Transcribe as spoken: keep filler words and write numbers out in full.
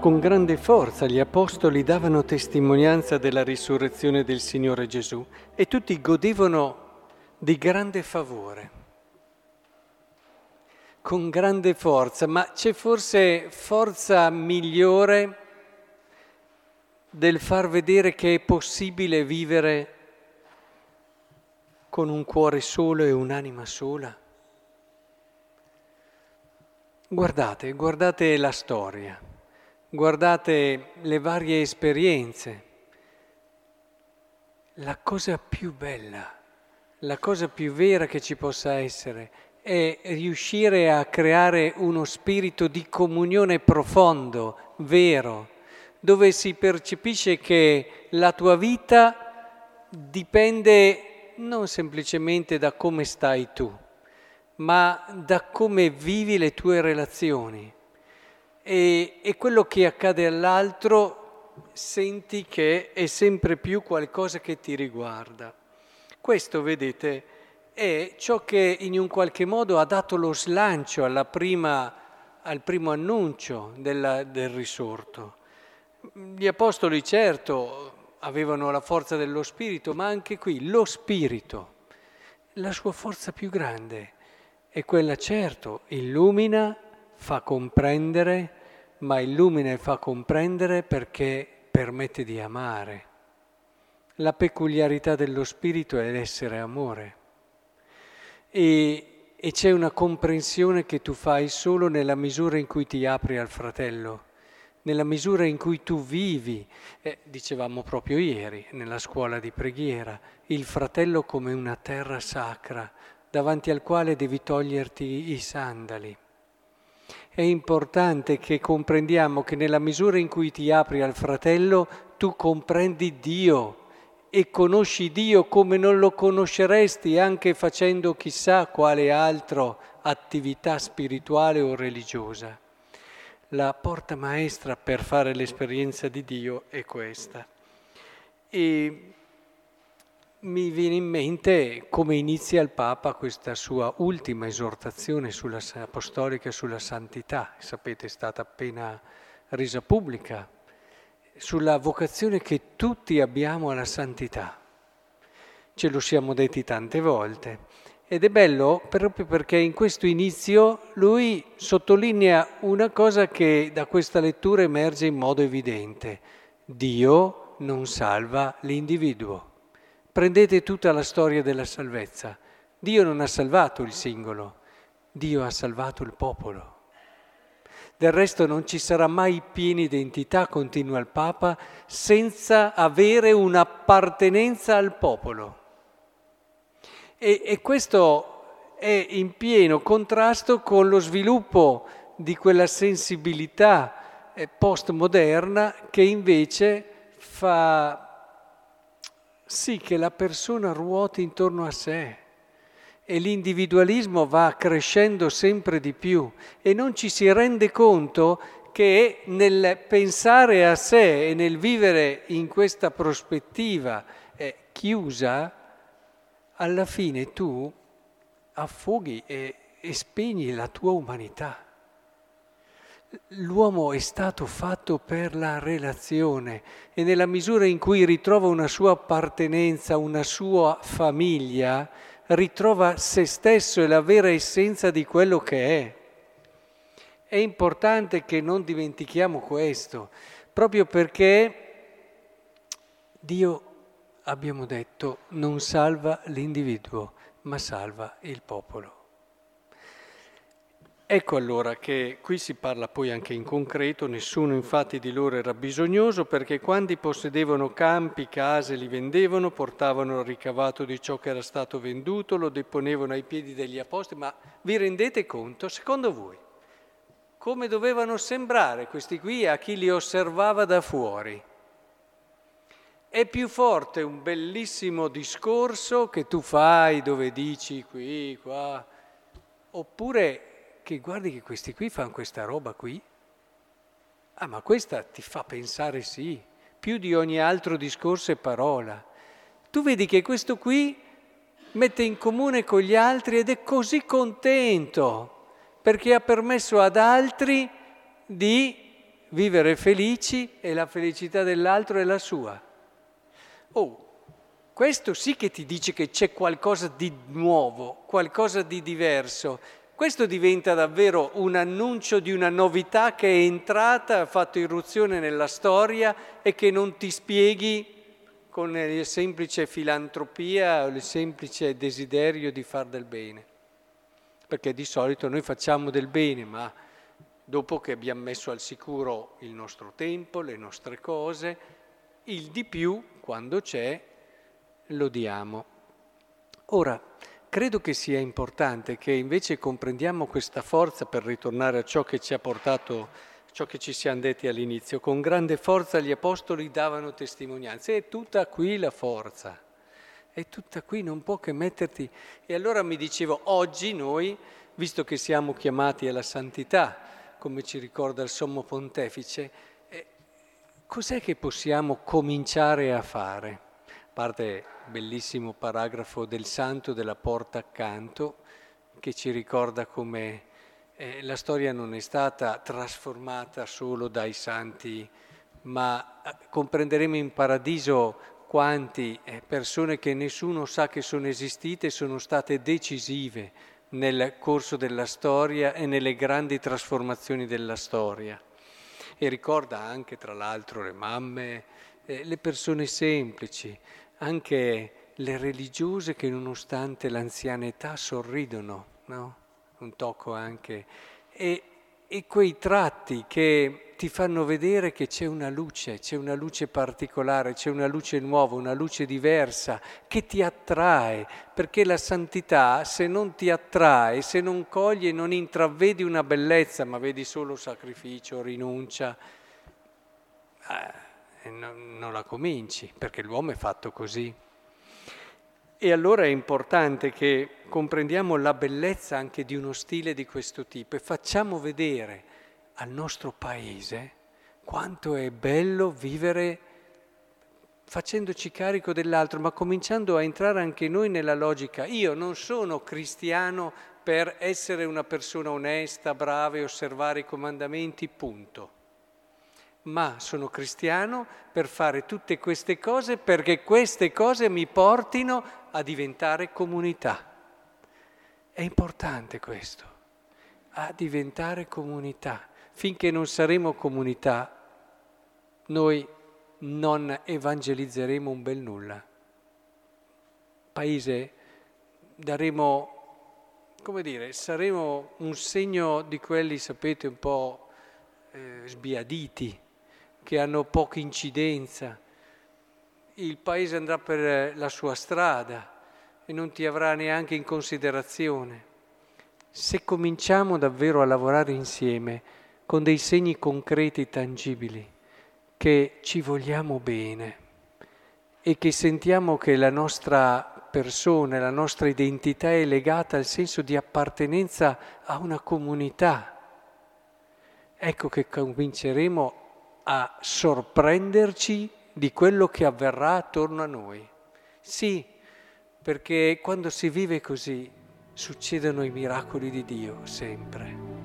Con grande forza gli apostoli davano testimonianza della risurrezione del Signore Gesù e tutti godevano di grande favore. Con grande forza, ma c'è forse forza migliore del far vedere che è possibile vivere con un cuore solo e un'anima sola? Guardate, guardate la storia. Guardate le varie esperienze. La cosa più bella, la cosa più vera che ci possa essere è riuscire a creare uno spirito di comunione profondo, vero, dove si percepisce che la tua vita dipende non semplicemente da come stai tu, ma da come vivi le tue relazioni. E, e quello che accade all'altro senti che è sempre più qualcosa che ti riguarda. Questo, vedete, è ciò che in un qualche modo ha dato lo slancio alla prima, al primo annuncio della, del risorto. Gli apostoli, certo, avevano la forza dello Spirito, ma anche qui lo Spirito, la sua forza più grande, è quella, certo, illumina, fa comprendere, ma illumina e fa comprendere perché permette di amare. La peculiarità dello Spirito è l'essere amore. E, e c'è una comprensione che tu fai solo nella misura in cui ti apri al fratello, nella misura in cui tu vivi. Eh, dicevamo proprio ieri, nella scuola di preghiera, il fratello come una terra sacra, davanti al quale devi toglierti i sandali. È importante che comprendiamo che nella misura in cui ti apri al fratello, tu comprendi Dio e conosci Dio come non lo conosceresti anche facendo chissà quale altra attività spirituale o religiosa. La porta maestra per fare l'esperienza di Dio è questa. E mi viene in mente come inizia il Papa questa sua ultima esortazione sulla, apostolica sulla santità, sapete, è stata appena resa pubblica, sulla vocazione che tutti abbiamo alla santità. Ce lo siamo detti tante volte ed è bello proprio perché in questo inizio lui sottolinea una cosa che da questa lettura emerge in modo evidente: Dio non salva l'individuo. Prendete tutta la storia della salvezza. Dio non ha salvato il singolo, Dio ha salvato il popolo. Del resto non ci sarà mai piena identità, continua il Papa, senza avere un'appartenenza al popolo. E, e questo è in pieno contrasto con lo sviluppo di quella sensibilità postmoderna che invece fa sì che la persona ruoti intorno a sé e l'individualismo va crescendo sempre di più e non ci si rende conto che nel pensare a sé e nel vivere in questa prospettiva eh, chiusa, alla fine tu affoghi e, e spegni la tua umanità. L'uomo è stato fatto per la relazione e nella misura in cui ritrova una sua appartenenza, una sua famiglia, ritrova se stesso e la vera essenza di quello che è. È importante che non dimentichiamo questo, proprio perché Dio, abbiamo detto, non salva l'individuo, ma salva il popolo. Ecco allora che qui si parla poi anche in concreto, nessuno infatti di loro era bisognoso perché quanti possedevano campi, case, li vendevano, portavano il ricavato di ciò che era stato venduto, lo deponevano ai piedi degli apostoli. Ma vi rendete conto, secondo voi, come dovevano sembrare questi qui a chi li osservava da fuori? È più forte un bellissimo discorso che tu fai dove dici qui, qua, oppure che guardi che questi qui fanno questa roba qui, ah ma questa ti fa pensare sì, più di ogni altro discorso e parola. Tu vedi che questo qui mette in comune con gli altri ed è così contento perché ha permesso ad altri di vivere felici e la felicità dell'altro è la sua. Oh, questo sì che ti dice che c'è qualcosa di nuovo, qualcosa di diverso. Questo diventa davvero un annuncio di una novità che è entrata, ha fatto irruzione nella storia e che non ti spieghi con la semplice filantropia o il semplice desiderio di far del bene. Perché di solito noi facciamo del bene, ma dopo che abbiamo messo al sicuro il nostro tempo, le nostre cose, il di più, quando c'è, lo diamo. Ora, credo che sia importante che invece comprendiamo questa forza, per ritornare a ciò che ci ha portato, ciò che ci siamo detti all'inizio. Con grande forza gli apostoli davano testimonianze. È tutta qui la forza, è tutta qui, non può che metterti. E allora mi dicevo, oggi noi, visto che siamo chiamati alla santità, come ci ricorda il Sommo Pontefice, eh, cos'è che possiamo cominciare a fare? Parte bellissimo paragrafo del santo della porta accanto che ci ricorda come eh, la storia non è stata trasformata solo dai santi, ma comprenderemo in paradiso quanti eh, persone che nessuno sa che sono esistite sono state decisive nel corso della storia e nelle grandi trasformazioni della storia. E ricorda anche, tra l'altro, le mamme, eh, le persone semplici, anche le religiose che nonostante l'anzianità sorridono, no? Un tocco anche. E, e quei tratti che ti fanno vedere che c'è una luce, c'è una luce particolare, c'è una luce nuova, una luce diversa che ti attrae, perché la santità, se non ti attrae, se non coglie, non intravedi una bellezza, ma vedi solo sacrificio, rinuncia, ah. Non la cominci, perché l'uomo è fatto così. E allora è importante che comprendiamo la bellezza anche di uno stile di questo tipo e facciamo vedere al nostro paese quanto è bello vivere facendoci carico dell'altro, ma cominciando a entrare anche noi nella logica. Io non sono cristiano per essere una persona onesta, brava e osservare i comandamenti, punto. Ma sono cristiano per fare tutte queste cose, perché queste cose mi portino a diventare comunità. È importante questo, a diventare comunità. Finché non saremo comunità, noi non evangelizzeremo un bel nulla. Paese, daremo, come dire, saremo un segno di quelli, sapete, un po' eh, sbiaditi, che hanno poca incidenza. Il paese andrà per la sua strada e non ti avrà neanche in considerazione. Se cominciamo davvero a lavorare insieme con dei segni concreti, tangibili, che ci vogliamo bene e che sentiamo che la nostra persona, la nostra identità è legata al senso di appartenenza a una comunità, ecco che cominceremo a sorprenderci di quello che avverrà attorno a noi. Sì, perché quando si vive così succedono i miracoli di Dio sempre.